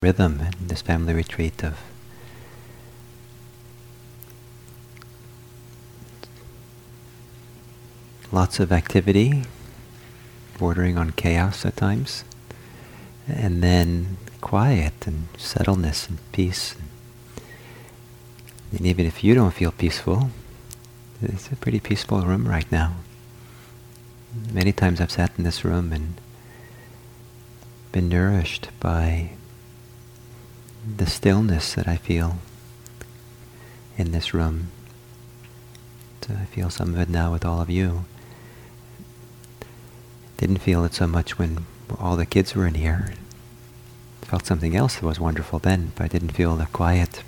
Rhythm in this family retreat of lots of activity, bordering on chaos at times, and then quiet and settledness and peace. And even if you don't feel peaceful, it's a pretty peaceful room right now. Many times I've sat in this room and been nourished by the stillness that I feel in this room. So I feel some of it now with all of you. Didn't feel it so much when all the kids were in here. Felt something else that was wonderful then, but I didn't feel the quiet.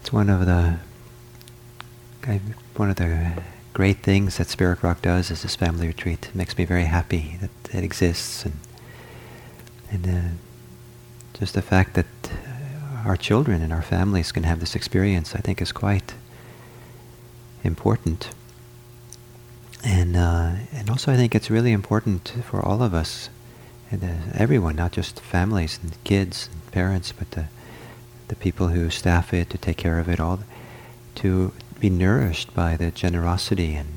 It's one of the great things that Spirit Rock does is this family retreat. It makes me very happy that it exists. And just the fact that our children and our families can have this experience, I think, is quite important. And also I think it's really important for all of us, and everyone, not just families and kids and parents, but the people who staff it, to take care of it all, to be nourished by the generosity and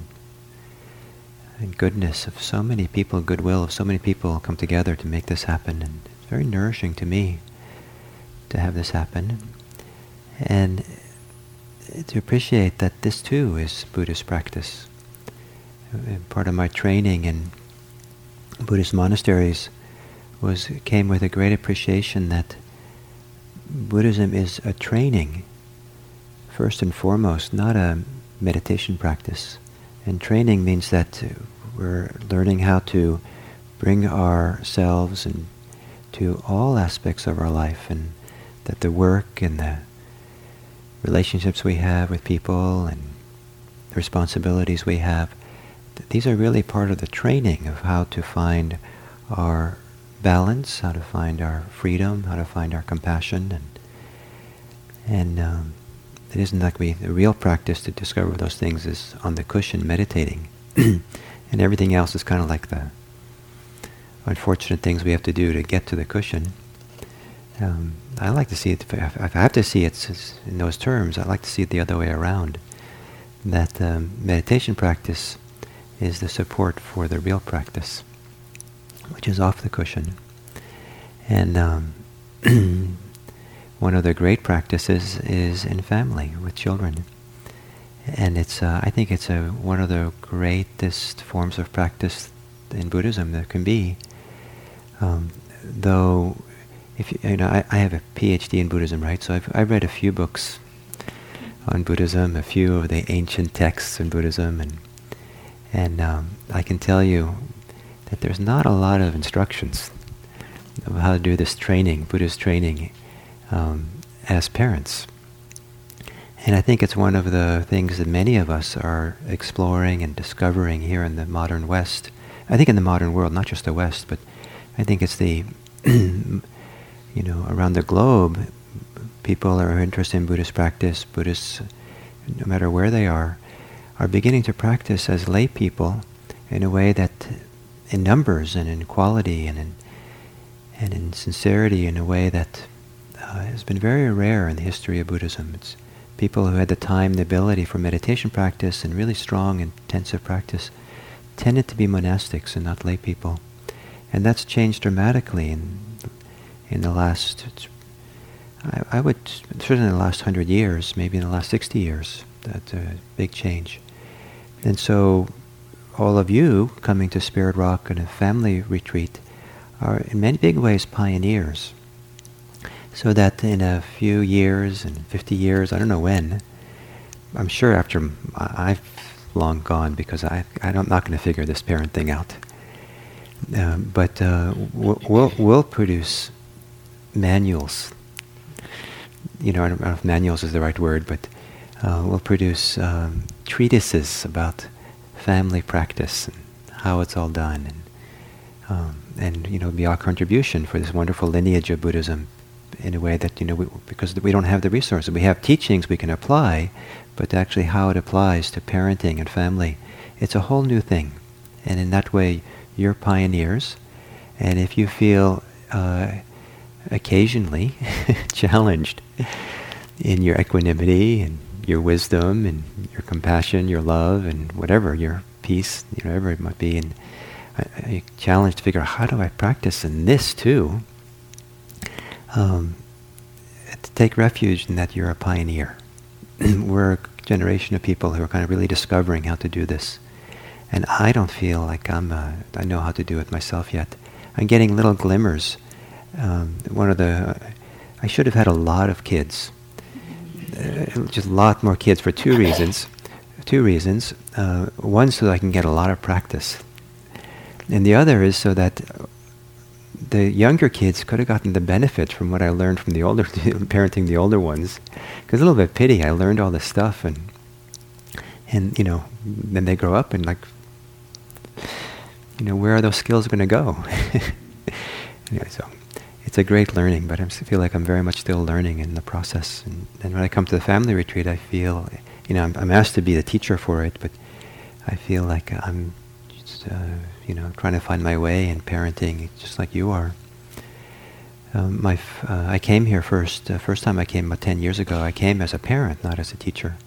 goodness of so many people, goodwill of so many people come together to make this happen. And it's very nourishing to me to have this happen. And to appreciate that this too is Buddhist practice. Part of my training in Buddhist monasteries came with a great appreciation that Buddhism is a training, first and foremost, not a meditation practice. And training means that we're learning how to bring ourselves and to all aspects of our life, and that the work and the relationships we have with people and the responsibilities we have, these are really part of the training of how to find our balance, how to find our freedom, how to find our compassion. And it isn't like the real practice to discover those things is on the cushion meditating. And everything else is kind of like the unfortunate things we have to do to get to the cushion. I like to see it, if I have to see it in those terms, I like to see it the other way around. That meditation practice is the support for the real practice, which is off the cushion. And one of the great practices is in family, with children. And I think it's one of the greatest forms of practice in Buddhism there can be. Though, I have a PhD in Buddhism, right? So I've read a few books on Buddhism, a few of the ancient texts in Buddhism, and I can tell you that there's not a lot of instructions of how to do this training, Buddhist training, as parents. And I think it's one of the things that many of us are exploring and discovering here in the modern West. I think in the modern world, not just the West, but I think it's around the globe, people are interested in Buddhist practice. Buddhists, no matter where they are beginning to practice as lay people in a way that in numbers and in quality and in sincerity, in a way that has been very rare in the history of Buddhism. It's people who had the time, the ability for meditation practice and really strong, intensive practice tended to be monastics and not lay people. And that's changed dramatically in the last, I would, certainly in the last 100 years, maybe in the last 60 years, that's a big change. And so all of you coming to Spirit Rock and a family retreat are in many big ways pioneers. So that in a few years, and 50 years, I don't know when, I'm sure after I've long gone, because I'm not going to figure this parent thing out. We'll produce manuals. I don't know if manuals is the right word, but we'll produce treatises about family practice and how it's all done. And be our contribution for this wonderful lineage of Buddhism, in a way that, because we don't have the resources. We have teachings we can apply, but actually how it applies to parenting and family, it's a whole new thing. And in that way, you're pioneers, And if you feel occasionally challenged in your equanimity and your wisdom and your compassion, your love, and whatever, your peace, you know, whatever it might be, and a challenge to figure out how do I practice in this too, to take refuge in that you're a pioneer. We're a generation of people who are kind of really discovering how to do this. And I don't feel like I know how to do it myself yet. I'm getting little glimmers. I should have had a lot of kids. Just a lot more kids for two reasons. One, so that I can get a lot of practice. And the other is so that the younger kids could have gotten the benefit from what I learned from the older, parenting the older ones. Because a little bit of pity, I learned all this stuff and you know, then they grow up and like, you know, where are those skills going to go? Anyway, so it's a great learning, but I feel like I'm very much still learning in the process. And when I come to the family retreat, I feel, you know, I'm asked to be the teacher for it, but I feel like I'm just, you know, trying to find my way in parenting, just like you are. I came here first time I came about 10 years ago, I came as a parent, not as a teacher.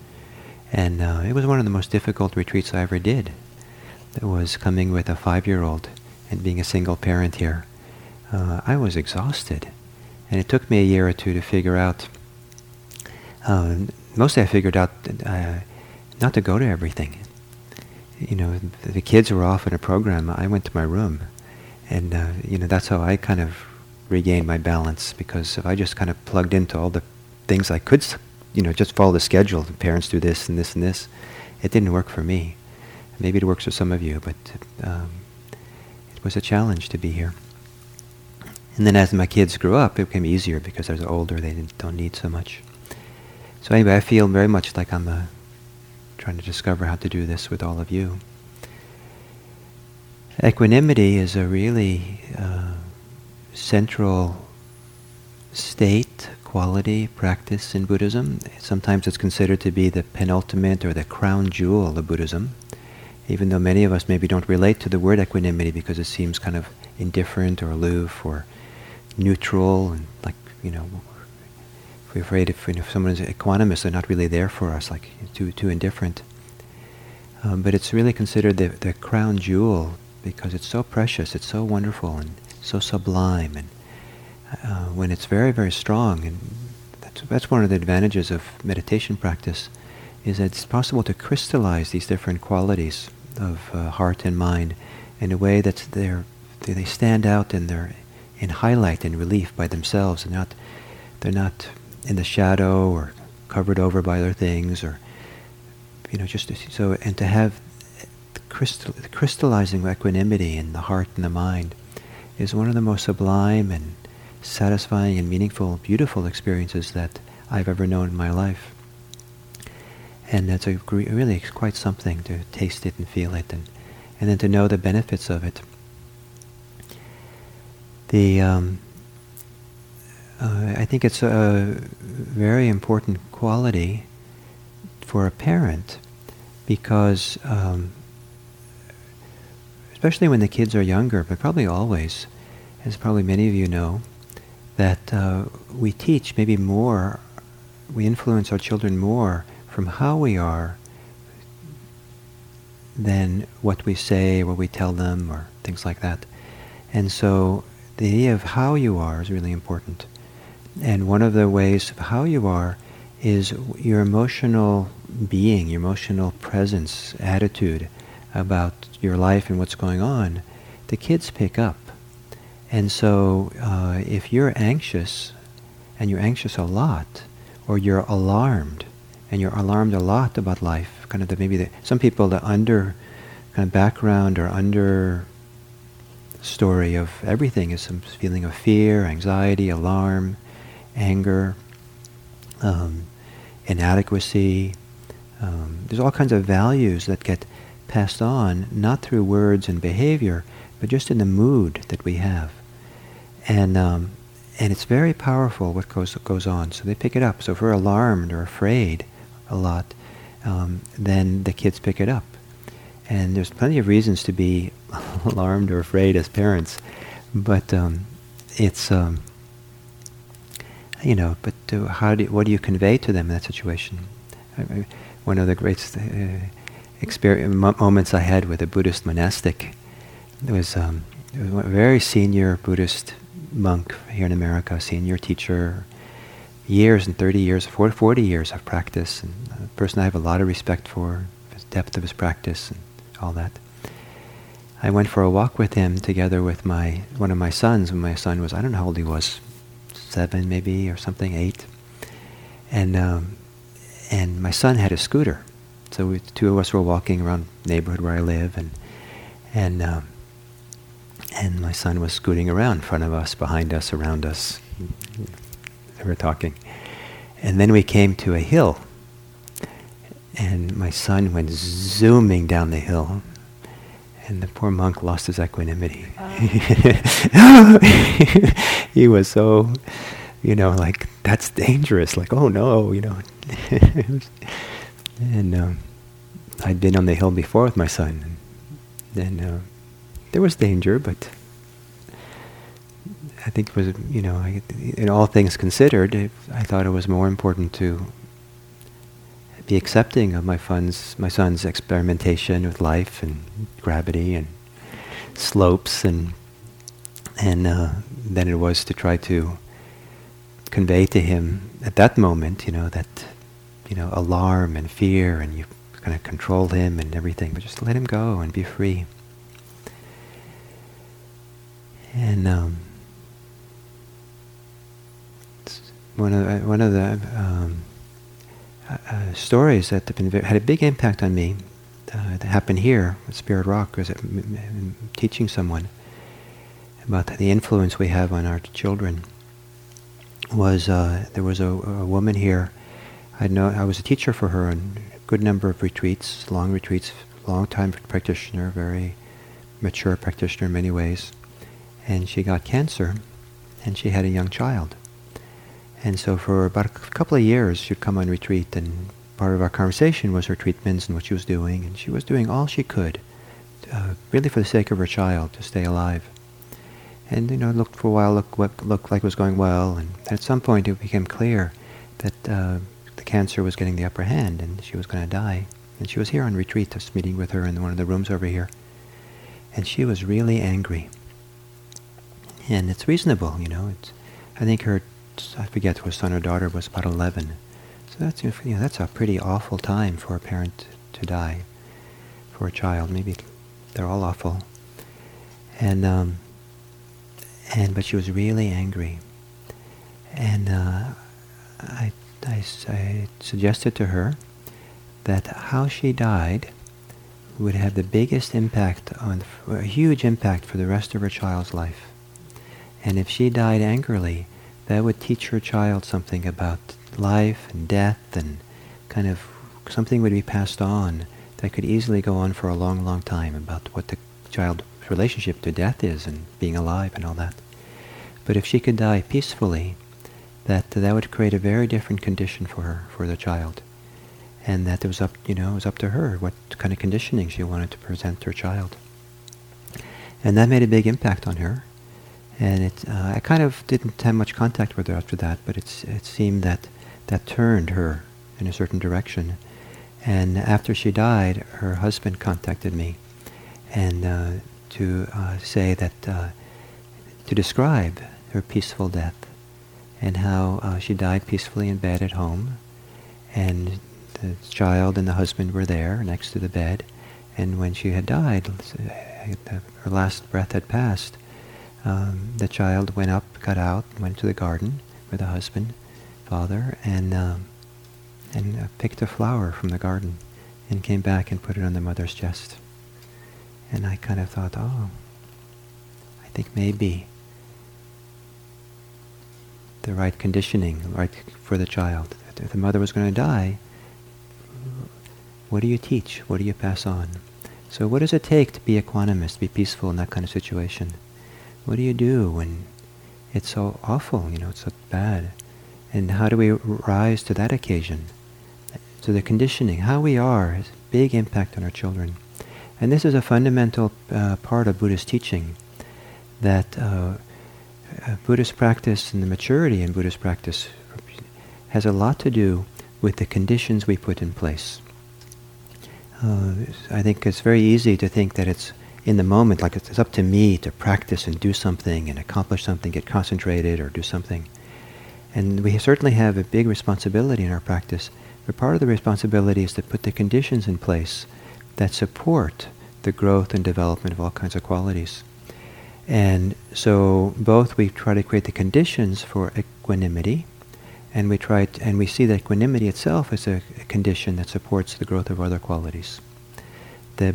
And it was one of the most difficult retreats I ever did. It was coming with a 5-year-old and being a single parent here. I was exhausted. And it took me a year or two to figure out, mostly I figured out not to go to everything. You know, the kids were off in a program, I went to my room. And, you know, that's how I kind of regained my balance, because if I just kind of plugged into all the things I could, you know, just follow the schedule, the parents do this and this and this, it didn't work for me. Maybe it works for some of you, but it was a challenge to be here. And then as my kids grew up, it became easier because they're older, they don't need so much. So anyway, I feel very much like I'm trying to discover how to do this with all of you. Equanimity is a really central state, quality, practice in Buddhism. Sometimes it's considered to be the penultimate or the crown jewel of Buddhism, even though many of us maybe don't relate to the word equanimity because it seems kind of indifferent or aloof or neutral, and like, you know, if we're afraid if someone is equanimous, they're not really there for us, like too indifferent. But it's really considered the crown jewel because it's so precious, it's so wonderful and so sublime, and when it's very, very strong, and that's one of the advantages of meditation practice, is that it's possible to crystallize these different qualities of heart and mind in a way that they stand out and they're in highlight and relief by themselves, and they're not in the shadow or covered over by other things, or you know, just so. And to have the crystallizing equanimity in the heart and the mind is one of the most sublime and satisfying and meaningful, beautiful experiences that I've ever known in my life. And that's really quite something to taste it and feel it, and then to know the benefits of it. I think it's a very important quality for a parent, because especially when the kids are younger, but probably always, as probably many of you know, that we teach maybe more, we influence our children more from how we are than what we say, what we tell them, or things like that. And so the idea of how you are is really important. And one of the ways of how you are is your emotional being, your emotional presence, attitude about your life and what's going on. The kids pick up. And so if you're anxious, and you're anxious a lot, or you're alarmed, and you're alarmed a lot about life, kind of some people, the under kind of background or under story of everything is some feeling of fear, anxiety, alarm, anger, inadequacy. There's all kinds of values that get passed on, not through words and behavior, but just in the mood that we have. And it's very powerful what goes on. So they pick it up. So if we're alarmed or afraid a lot, then the kids pick it up. And there's plenty of reasons to be alarmed or afraid as parents. But it's But what do you convey to them in that situation? One of the great moments I had with a Buddhist monastic was a very senior Buddhist monk here in America, senior teacher, years and 30 years, 40 years of practice, and a person I have a lot of respect for, his depth of his practice and all that. I went for a walk with him together with one of my sons, when my son was, I don't know how old he was, 7 maybe or something, 8. And my son had a scooter. So the two of us were walking around the neighborhood where I live, and my son was scooting around in front of us, behind us, around us. They were talking. And then we came to a hill, and my son went zooming down the hill, and the poor monk lost his equanimity. He was so, like, that's dangerous, like, oh no, And I'd been on the hill before with my son, and there was danger, but I think it was, in all things considered, I thought it was more important to be accepting of my son's experimentation with life and gravity and slopes, and than it was to try to convey to him at that moment, that alarm and fear, and you kind of control him and everything, but just let him go and be free. And one of the stories that had a big impact on me that happened here at Spirit Rock was teaching someone about the influence we have on our children. Was there was a woman here. I was a teacher for her on a good number of retreats, long-time practitioner, very mature practitioner in many ways. And she got cancer, and she had a young child. And so for about a couple of years, she'd come on retreat, and part of our conversation was her treatments and what she was doing. And she was doing all she could, really for the sake of her child, to stay alive. And, it looked for a while, looked like it was going well. And at some point, it became clear that the cancer was getting the upper hand, and she was going to die. And she was here on retreat. I was meeting with her in one of the rooms over here. And she was really angry. And it's reasonable, I think I forget, her son or daughter was about 11. So that's, that's a pretty awful time for a parent to die, for a child. Maybe they're all awful. But she was really angry. And I suggested to her that how she died would have the biggest impact a huge impact for the rest of her child's life. And if she died angrily, that would teach her child something about life and death, and kind of something would be passed on that could easily go on for a long, long time about what the child's relationship to death is and being alive and all that. But if she could die peacefully, that would create a very different condition for her, for the child, and that it was up, it was up to her what kind of conditioning she wanted to present her child. And that made a big impact on her. And I kind of didn't have much contact with her after that, but it seemed that turned her in a certain direction. And after she died, her husband contacted me, and to say that to describe her peaceful death, and how she died peacefully in bed at home, and the child and the husband were there next to the bed, and when she had died, her last breath had passed, the child went up, got out, went to the garden with the husband, father, and picked a flower from the garden, and came back and put it on the mother's chest. And I kind of thought, I think maybe the right conditioning, right for the child. If the mother was going to die, what do you teach? What do you pass on? So what does it take to be equanimous, to be peaceful in that kind of situation? What do you do when it's so awful, it's so bad? And how do we rise to that occasion? So the conditioning, how we are, has a big impact on our children. And this is a fundamental part of Buddhist teaching, that Buddhist practice and the maturity in Buddhist practice has a lot to do with the conditions we put in place. I think it's very easy to think that it's in the moment, like it's up to me to practice and do something and accomplish something, get concentrated or do something. And we certainly have a big responsibility in our practice, but part of the responsibility is to put the conditions in place that support the growth and development of all kinds of qualities. And so both we try to create the conditions for equanimity, and we see that equanimity itself is a condition that supports the growth of other qualities. The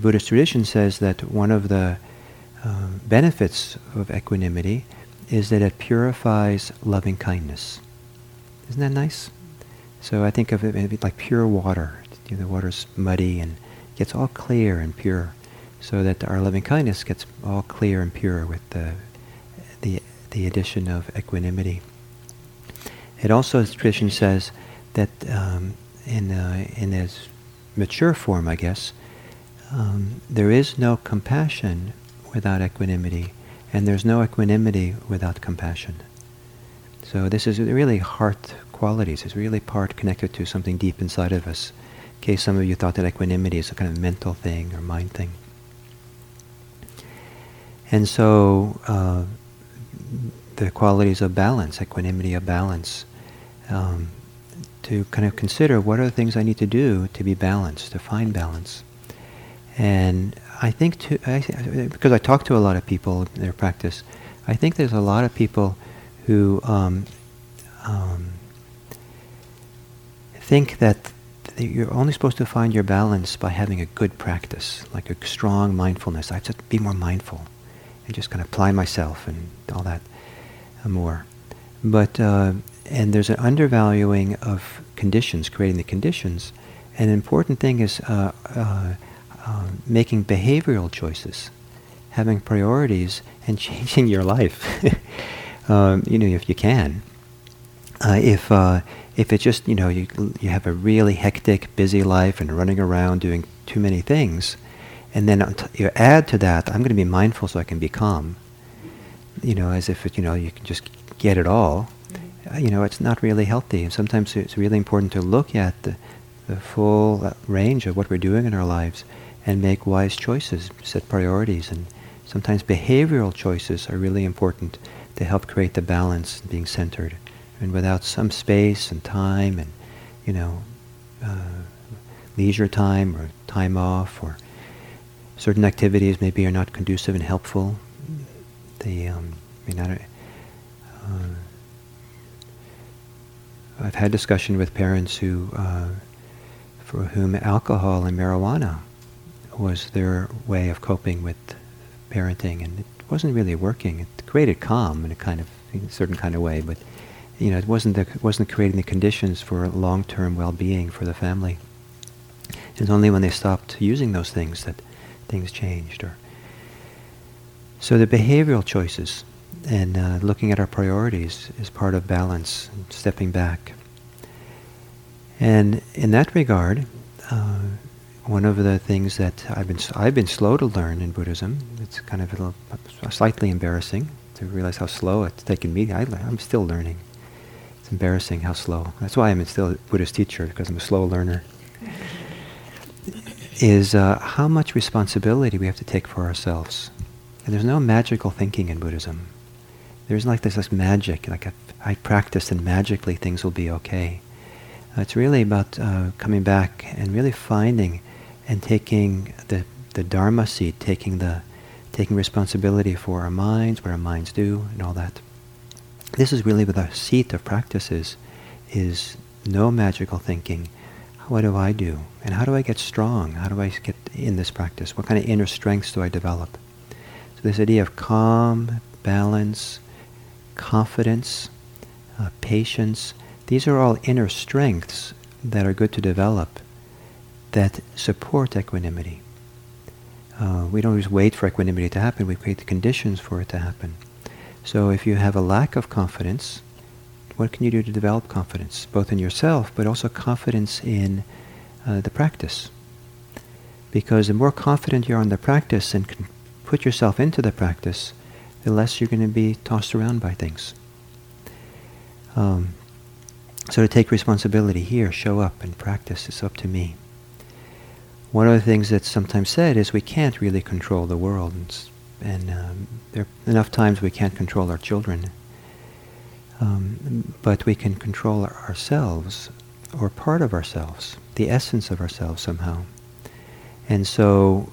Buddhist tradition says that one of the benefits of equanimity is that it purifies loving kindness. Isn't that nice? So I think of it maybe like pure water. You know, the water's muddy and gets all clear and pure, so that our loving kindness gets all clear and pure with the addition of equanimity. It also, as tradition says, that in its mature form, I guess, there is no compassion without equanimity, and there's no equanimity without compassion. So this is really heart qualities. It's really part connected to something deep inside of us. In case some of you thought that equanimity is a kind of mental thing or mind thing. And so the qualities of balance, equanimity of balance, to kind of consider what are the things I need to do to be balanced, to find balance. And I think, because I talk to a lot of people in their practice, I think there's a lot of people who think that you're only supposed to find your balance by having a good practice, like a strong mindfulness. I have to be more mindful and just kind of apply myself and all that more. But, and there's an undervaluing of conditions, creating the conditions. And an important thing is making behavioral choices, having priorities, and changing your life. You know, if you can. If it's just, you know, you have a really hectic, busy life and running around doing too many things, and then you add to that, I'm going to be mindful so I can be calm. You know, as if, you know, you can just get it all. You know, it's not really healthy. And sometimes it's really important to look at the full range of what we're doing in our lives and make wise choices, set priorities. And sometimes behavioral choices are really important to help create the balance and being centered. And without some space and time and, you know, leisure time or time off, or certain activities maybe are not conducive and helpful. They may not. I've had discussion with parents who, for whom alcohol and marijuana was their way of coping with parenting, and it wasn't really working. It created calm in a kind of in a certain kind of way, but you know, it wasn't creating the conditions for long-term well-being for the family. It was only when they stopped using those things that things changed. So the behavioral choices and looking at our priorities is part of balance, and stepping back. And in that regard, one of the things that I've been slow to learn in Buddhism, it's kind of a little slightly embarrassing to realize how slow it's taken me. I'm still learning. It's embarrassing how slow. That's why I'm still a Buddhist teacher, because I'm a slow learner. Is how much responsibility we have to take for ourselves. And there's no magical thinking in Buddhism. There isn't like this magic, like I practice and magically things will be okay. It's really about coming back and really finding and taking the Dharma seat, taking responsibility for our minds, what our minds do, and all that. This is really what our seat of practice is no magical thinking. What do I do? And how do I get strong? How do I get in this practice? What kind of inner strengths do I develop? So this idea of calm, balance, confidence, patience, these are all inner strengths that are good to develop that support equanimity. We don't just wait for equanimity to happen, we create the conditions for it to happen. So if you have a lack of confidence, what can you do to develop confidence, both in yourself, but also confidence in the practice? Because the more confident you are in the practice and can put yourself into the practice, the less you're going to be tossed around by things. So to take responsibility here, show up and practice, it's up to me. One of the things that's sometimes said is we can't really control the world, and there are enough times we can't control our children, but we can control ourselves, or part of ourselves, the essence of ourselves somehow. And so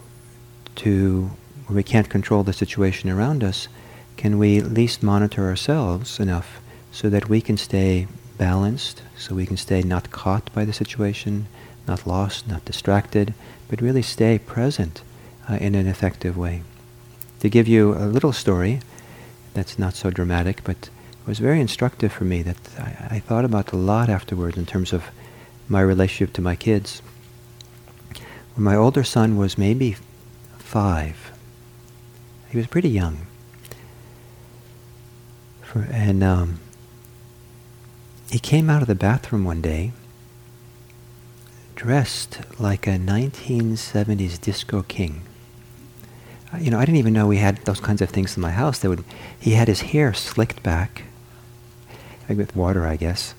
when we can't control the situation around us, can we at least monitor ourselves enough so that we can stay balanced, so we can stay not caught by the situation, not lost, not distracted, but really stay present in an effective way. To give you a little story that's not so dramatic, but it was very instructive for me that I thought about a lot afterwards in terms of my relationship to my kids. When my older son was maybe 5, he was pretty young, he came out of the bathroom one day dressed like a 1970s disco king. I didn't even know we had those kinds of things in my house. He had his hair slicked back, like with water, I guess,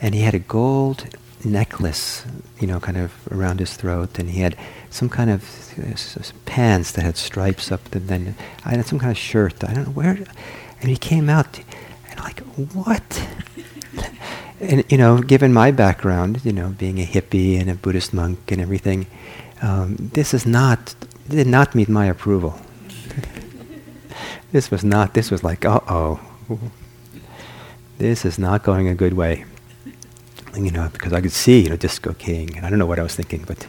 and he had a gold necklace, kind of around his throat, and he had some kind of pants that had stripes up them, and I had some kind of shirt, I don't know where, and he came out, and I'm like, what? And, given my background, being a hippie and a Buddhist monk and everything, this did not meet my approval. This was like, uh-oh. This is not going a good way. Because I could see, Disco King, and I don't know what I was thinking, but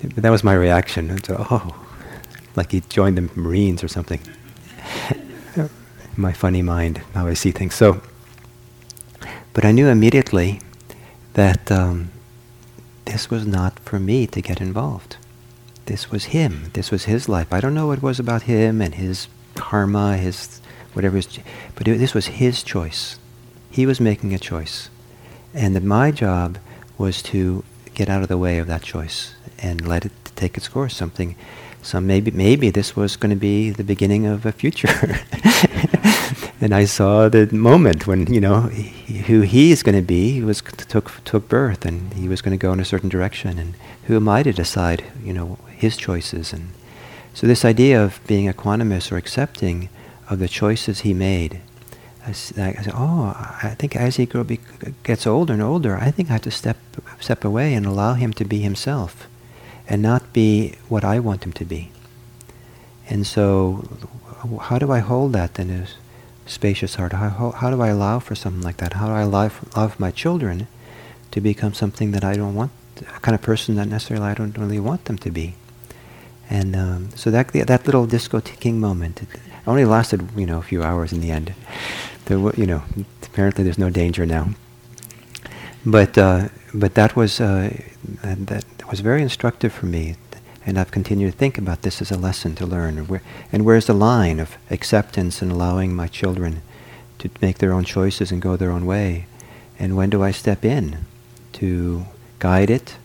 that was my reaction. And so, like he joined the Marines or something. My funny mind, how I see things. So, but I knew immediately that this was not for me to get involved. This was him. This was his life. I don't know what it was about him and his karma, his whatever, but this was his choice. He was making a choice. And that my job was to get out of the way of that choice and let it take its course. Maybe this was going to be the beginning of a future. And I saw the moment when who he is going to be. He was took birth, and he was going to go in a certain direction. And who am I to decide? His choices. And so this idea of being equanimous or accepting of the choices he made. I said, I think as he gets older and older, I think I have to step away and allow him to be himself and not be what I want him to be. And so how do I hold that in a spacious heart? How do I allow for something like that? How do I allow for my children to become something that I don't want, a kind of person that necessarily I don't really want them to be? And so that little disco ticking moment, it only lasted, a few hours in the end. Apparently there's no danger now. But that was very instructive for me, and I've continued to think about this as a lesson to learn. And where's the line of acceptance and allowing my children to make their own choices and go their own way? And when do I step in to guide it,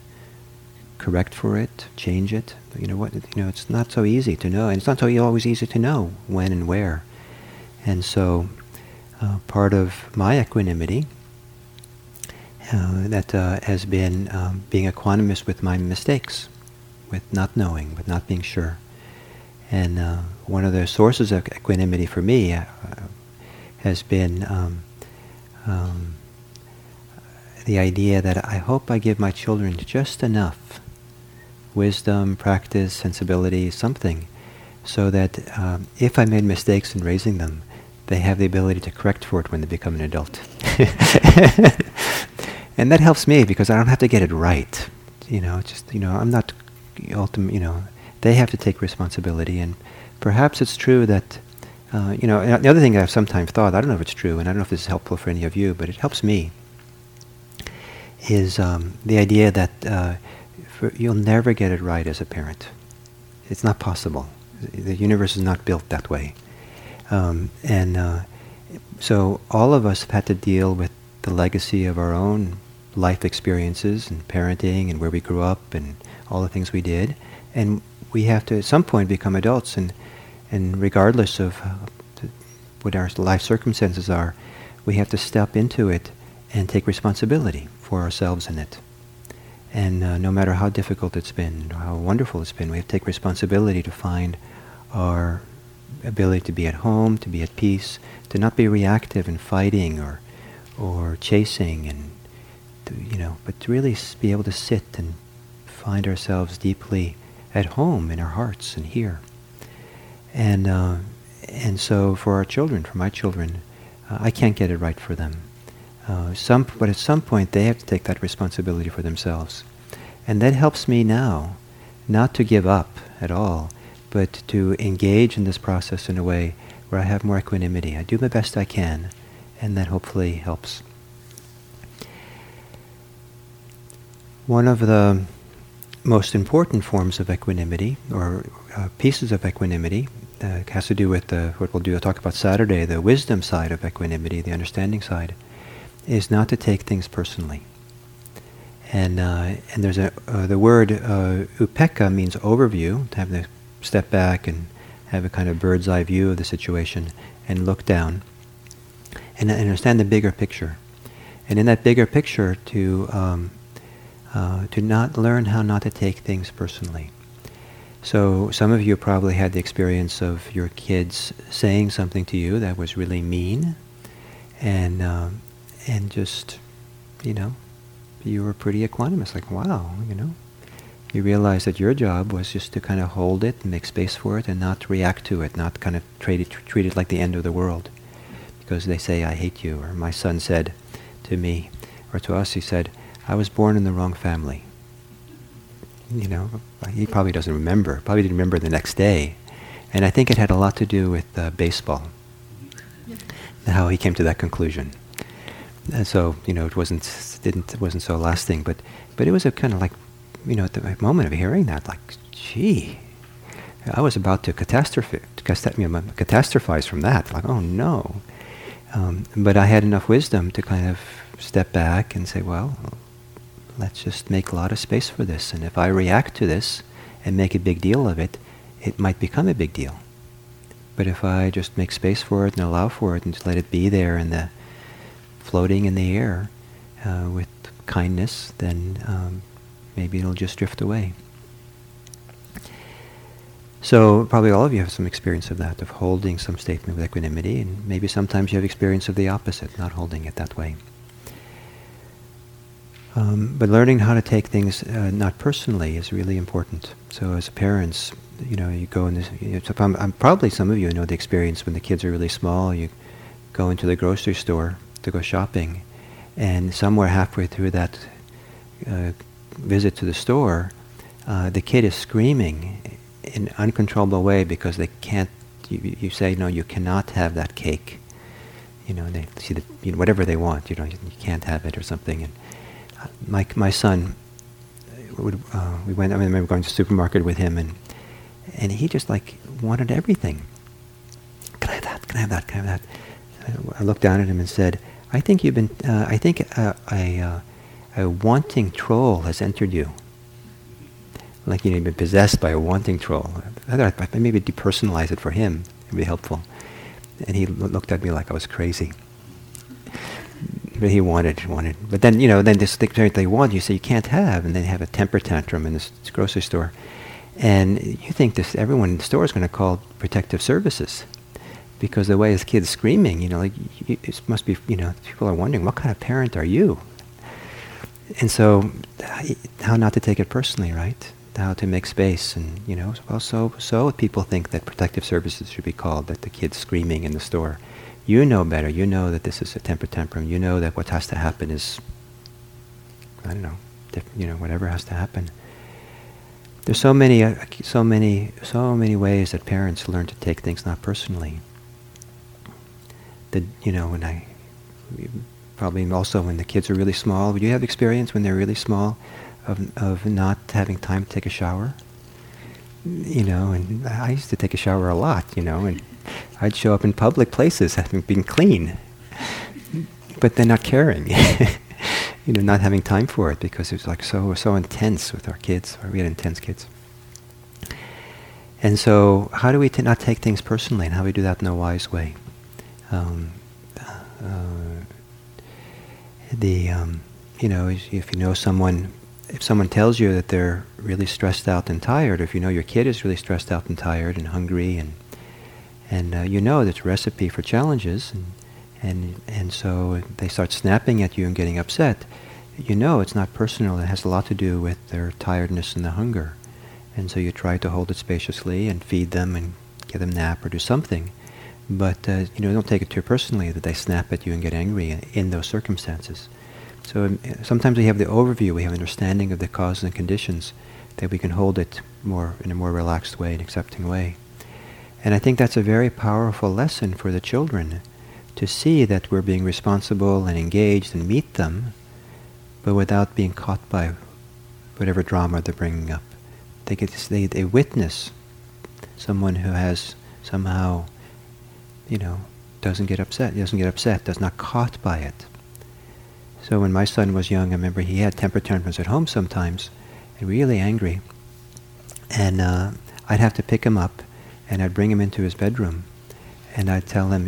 correct for it, change it? It's not so easy to know, and it's not so always easy to know when and where. And so part of my equanimity has been being equanimous with my mistakes, with not knowing, with not being sure. And one of the sources of equanimity for me has been the idea that I hope I give my children just enough wisdom, practice, sensibility, something, so that if I made mistakes in raising them, they have the ability to correct for it when they become an adult. And that helps me because I don't have to get it right. I'm not ultimate, they have to take responsibility. And perhaps it's true that, the other thing I've sometimes thought, I don't know if it's true, and I don't know if this is helpful for any of you, but it helps me, is the idea that you'll never get it right as a parent. It's not possible. The universe is not built that way. So all of us have had to deal with the legacy of our own life experiences and parenting and where we grew up and all the things we did. And we have to at some point become adults, and regardless of what our life circumstances are, we have to step into it and take responsibility for ourselves in it. And no matter how difficult it's been, how wonderful it's been, we have to take responsibility to find our ability to be at home, to be at peace, to not be reactive and fighting or chasing, and to, but to really be able to sit and find ourselves deeply at home in our hearts and here. And so for our children, for my children, I can't get it right for them. But at some point they have to take that responsibility for themselves. And that helps me now not to give up at all, but to engage in this process in a way where I have more equanimity. I do the best I can, and that hopefully helps. One of the most important forms of equanimity, or pieces of equanimity, has to do with what we'll talk about Saturday, the wisdom side of equanimity, the understanding side, is not to take things personally. And there's the word upeka means overview, to have the step back and have a kind of bird's eye view of the situation and look down and understand the bigger picture. And in that bigger picture, to not learn how not to take things personally. So some of you probably had the experience of your kids saying something to you that was really mean, and just, you were pretty equanimous, like, wow, You realized that your job was just to kind of hold it and make space for it and not react to it, not kind of treat it like the end of the world. Because they say, I hate you, or my son said to me, or to us, he said, I was born in the wrong family. He probably doesn't remember, probably didn't remember the next day. And I think it had a lot to do with baseball, how he came to that conclusion. And so, it wasn't so lasting, but it was a kind of like, at the moment of hearing that, like, gee, I was about to catastrophize from that, like, oh no. But I had enough wisdom to kind of step back and say, well, let's just make a lot of space for this. And if I react to this and make a big deal of it, it might become a big deal. But if I just make space for it and allow for it and just let it be there in the floating in the air with kindness, then maybe it'll just drift away. So probably all of you have some experience of that, of holding some statement with equanimity, and maybe sometimes you have experience of the opposite, not holding it that way. But learning how to take things not personally is really important. So as parents, you go in this, probably some of you know the experience when the kids are really small, you go into the grocery store to go shopping, and somewhere halfway through that visit to the store, the kid is screaming in an uncontrollable way because they can't, you say, no, you cannot have that cake. And they see that, whatever they want, you can't have it or something. And my son, I remember going to the supermarket with him, and he just like wanted everything. Can I have that? Can I have that? Can I have that? I looked down at him and said, I think you've been. I think a wanting troll has entered you. Like you've been possessed by a wanting troll. I thought I'd maybe depersonalize it for him. It'd be helpful. And he looked at me like I was crazy. But he wanted. But then then this thing they want, you say you can't have, and they have a temper tantrum in this grocery store, and you think this everyone in the store is going to call protective services. Because the way his kid's screaming, it must be, people are wondering, what kind of parent are you? And so, how not to take it personally, right? How to make space, and, so people think that protective services should be called, that the kid's screaming in the store. You know better, you know that this is a temper tantrum, you know that what has to happen is, I don't know, whatever has to happen. There's so many ways that parents learn to take things not personally. Probably also when the kids are really small, do you have experience when they're really small of not having time to take a shower? And I used to take a shower a lot, and I'd show up in public places having been clean, but they're not caring, not having time for it because it was like so intense with our kids, or we had intense kids. And so how do we not take things personally, and how do we do that in a wise way? you know, if you know someone, if someone tells you that they're really stressed out and tired, or if you know your kid is really stressed out and tired and hungry, and you know that's a recipe for challenges, and so they start snapping at you and getting upset, you know it's not personal. It has a lot to do with their tiredness and the hunger. And so you try to hold it spaciously and feed them and give them a nap or do something. But, you know, don't take it too personally that they snap at you and get angry in those circumstances. So sometimes we have the overview, we have understanding of the causes and conditions, that we can hold it more in a more relaxed way, an accepting way. And I think that's a very powerful lesson for the children, to see that we're being responsible and engaged and meet them, but without being caught by whatever drama they're bringing up. They get to, they witness someone who has somehow, you know, doesn't get upset, does not caught by it. So when my son was young, I remember he had temper tantrums at home sometimes, and really angry. And I'd have to pick him up, and I'd bring him into his bedroom, and I'd tell him,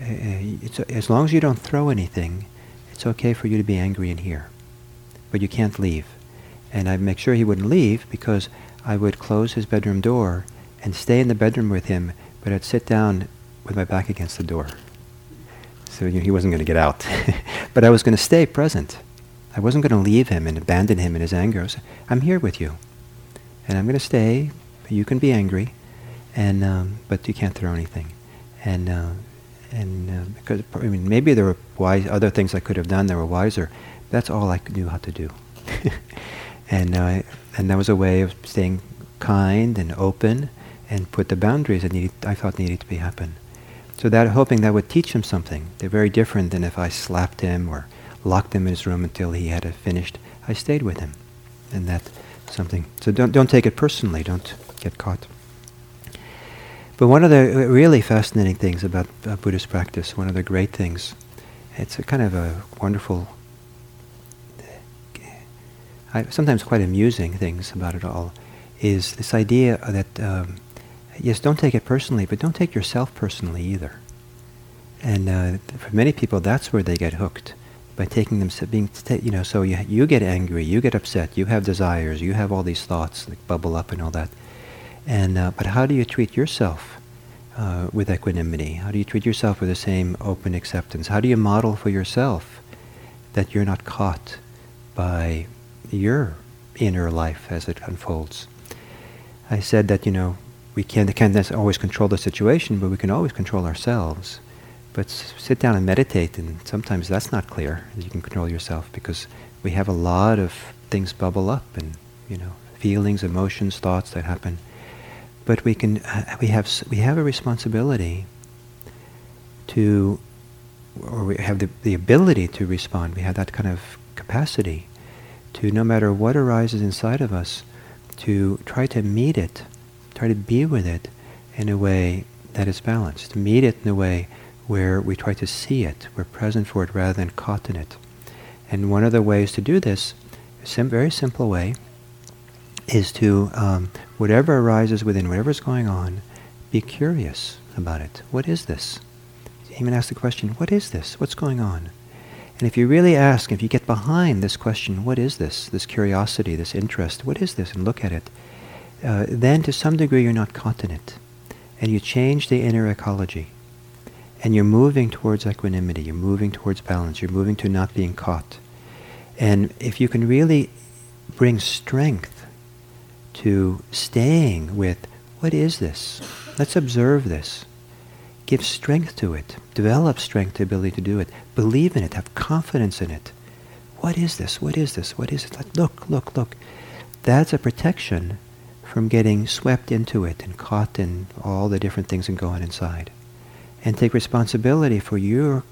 as long as you don't throw anything, it's okay for you to be angry in here, but you can't leave. And I'd make sure he wouldn't leave, because I would close his bedroom door and stay in the bedroom with him, but I'd sit down with my back against the door. So he wasn't going to get out. But I was going to stay present. I wasn't going to leave him and abandon him in his anger. I was, I'm here with you, and I'm going to stay. You can be angry, and but you can't throw anything. And because, I mean, maybe there were other things I could have done that were wiser. That's all I knew how to do. And that was a way of staying kind and open and put the boundaries I thought needed to be happen. So that, hoping that would teach him something. They're very different than if I slapped him or locked him in his room until he had finished. I stayed with him, and that's something. So don't take it personally. Don't get caught. But one of the really fascinating things about Buddhist practice, one of the great things, it's a kind of a wonderful, sometimes quite amusing things about it all, is this idea that, yes, don't take it personally, but don't take yourself personally either. And for many people, that's where they get hooked, by taking them, so you get angry, you get upset, you have desires, you have all these thoughts that bubble up and all that. And but how do you treat yourself with equanimity? How do you treat yourself with the same open acceptance? How do you model for yourself that you're not caught by your inner life as it unfolds? I said that, you know, we can't always control the situation, but we can always control ourselves. But sit down and meditate, and sometimes that's not clear. You can control yourself, because we have a lot of things bubble up, and, you know, feelings, emotions, thoughts that happen. But we have a responsibility to, or we have the ability to respond. We have that kind of capacity to, no matter what arises inside of us, to try to meet it, try to be with it in a way that is balanced, to meet it in a way where we try to see it, we're present for it rather than caught in it. And one of the ways to do this, a very simple way, is to, whatever arises within, whatever's going on, be curious about it. What is this? Even ask the question, what is this? What's going on? And if you really ask, if you get behind this question, what is this? This curiosity, this interest, what is this? And look at it. Then to some degree you're not caught in it. And you change the inner ecology. And you're moving towards equanimity. You're moving towards balance. You're moving to not being caught. And if you can really bring strength to staying with, what is this? Let's observe this. Give strength to it. Develop strength, the ability to do it. Believe in it. Have confidence in it. What is this? What is this? What is it? Like, look. That's a protection from getting swept into it and caught in all the different things that go on inside. And take responsibility for your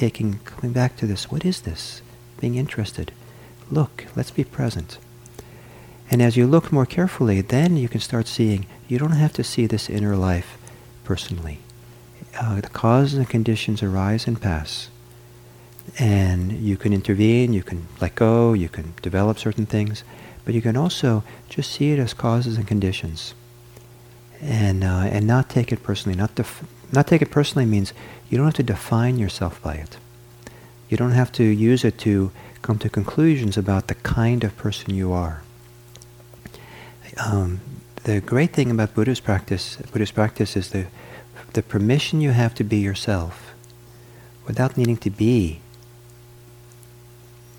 coming back to this. What is this? Being interested. Look, let's be present. And as you look more carefully, then you can start seeing, you don't have to see this inner life personally. The causes and conditions arise and pass. And you can intervene, you can let go, you can develop certain things, but you can also just see it as causes and conditions. And not take it personally, not Not take it personally means you don't have to define yourself by it. You don't have to use it to come to conclusions about the kind of person you are. The great thing about Buddhist practice is the permission you have to be yourself without needing to be,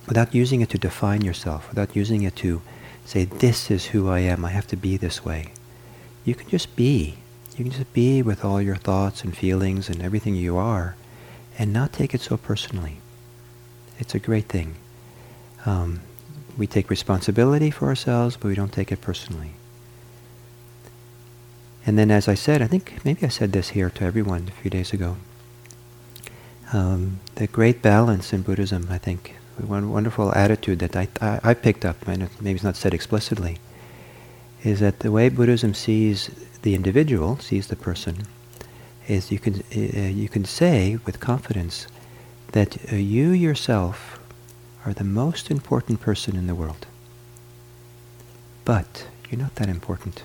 without using it to define yourself, without using it to say, this is who I am, I have to be this way. You can just be. You can just be with all your thoughts and feelings and everything you are and not take it so personally. It's a great thing. We take responsibility for ourselves, but we don't take it personally. And then, as I said, I think maybe I said this here to everyone a few days ago, the great balance in Buddhism, I think, one wonderful attitude that I picked up, and maybe it's not said explicitly, is that the way Buddhism sees the individual, sees the person, is you can say with confidence that you yourself are the most important person in the world. But you're not that important.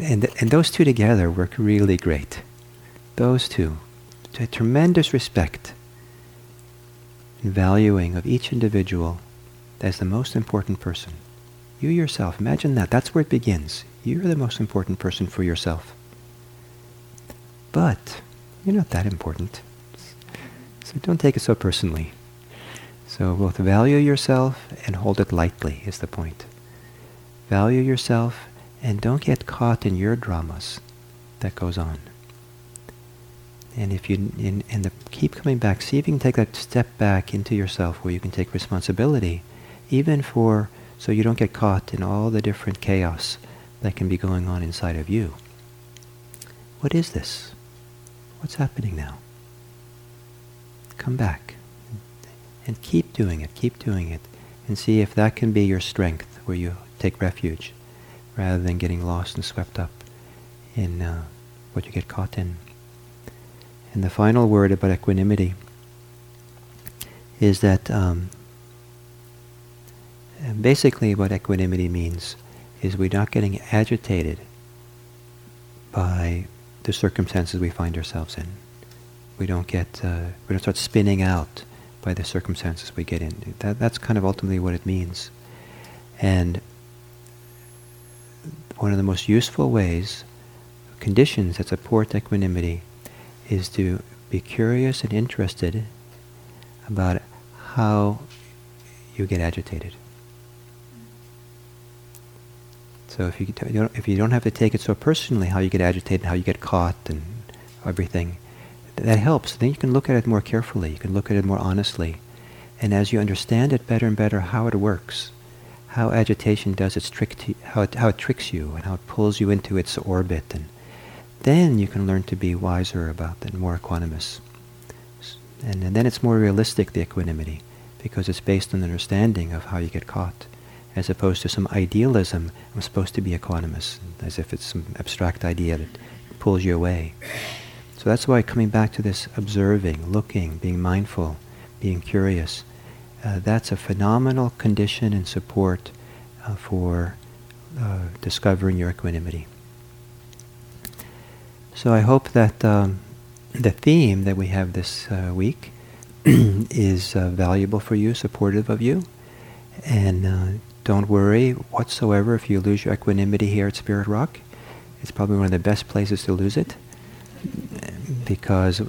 And those two together work really great. Those two. A tremendous respect and valuing of each individual as the most important person. You yourself, imagine that. That's where it begins. You're the most important person for yourself. But you're not that important. So don't take it so personally. So both value yourself and hold it lightly is the point. Value yourself and don't get caught in your dramas that goes on. And if you keep coming back, see if you can take that step back into yourself where you can take responsibility, even for, so you don't get caught in all the different chaos that can be going on inside of you. What is this? What's happening now? Come back and keep doing it, and see if that can be your strength where you take refuge rather than getting lost and swept up in what you get caught in. And the final word about equanimity is that basically what equanimity means is we're not getting agitated by the circumstances we find ourselves in. We don't start spinning out by the circumstances we get into. That's kind of ultimately what it means. And one of the most useful ways, conditions that support equanimity, is to be curious and interested about how you get agitated. So if you don't have to take it so personally, how you get agitated, how you get caught and everything, that helps. Then you can look at it more carefully. You can look at it more honestly. And as you understand it better and better, how it works, how agitation does its trick to how it tricks you and how it pulls you into its orbit, and then you can learn to be wiser about that, more equanimous. And then it's more realistic, the equanimity, because it's based on the understanding of how you get caught, as opposed to some idealism, I'm supposed to be equanimous, as if it's some abstract idea that pulls you away. So that's why coming back to this observing, looking, being mindful, being curious, that's a phenomenal condition and support for discovering your equanimity. So I hope that the theme that we have this week is valuable for you, supportive of you, and don't worry whatsoever if you lose your equanimity here at Spirit Rock. It's probably one of the best places to lose it because,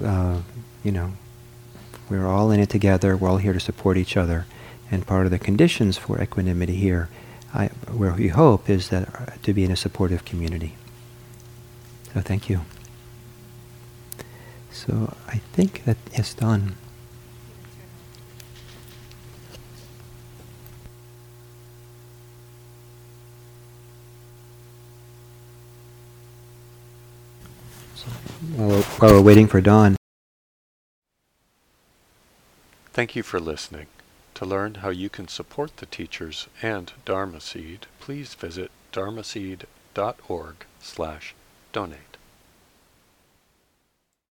we're all in it together. We're all here to support each other. And part of the conditions for equanimity here, where we hope, is that to be in a supportive community. So thank you. So I think that is done. While we're waiting for dawn. Thank you for listening. To learn how you can support the teachers and Dharma Seed, please visit dharmaseed.org/donate.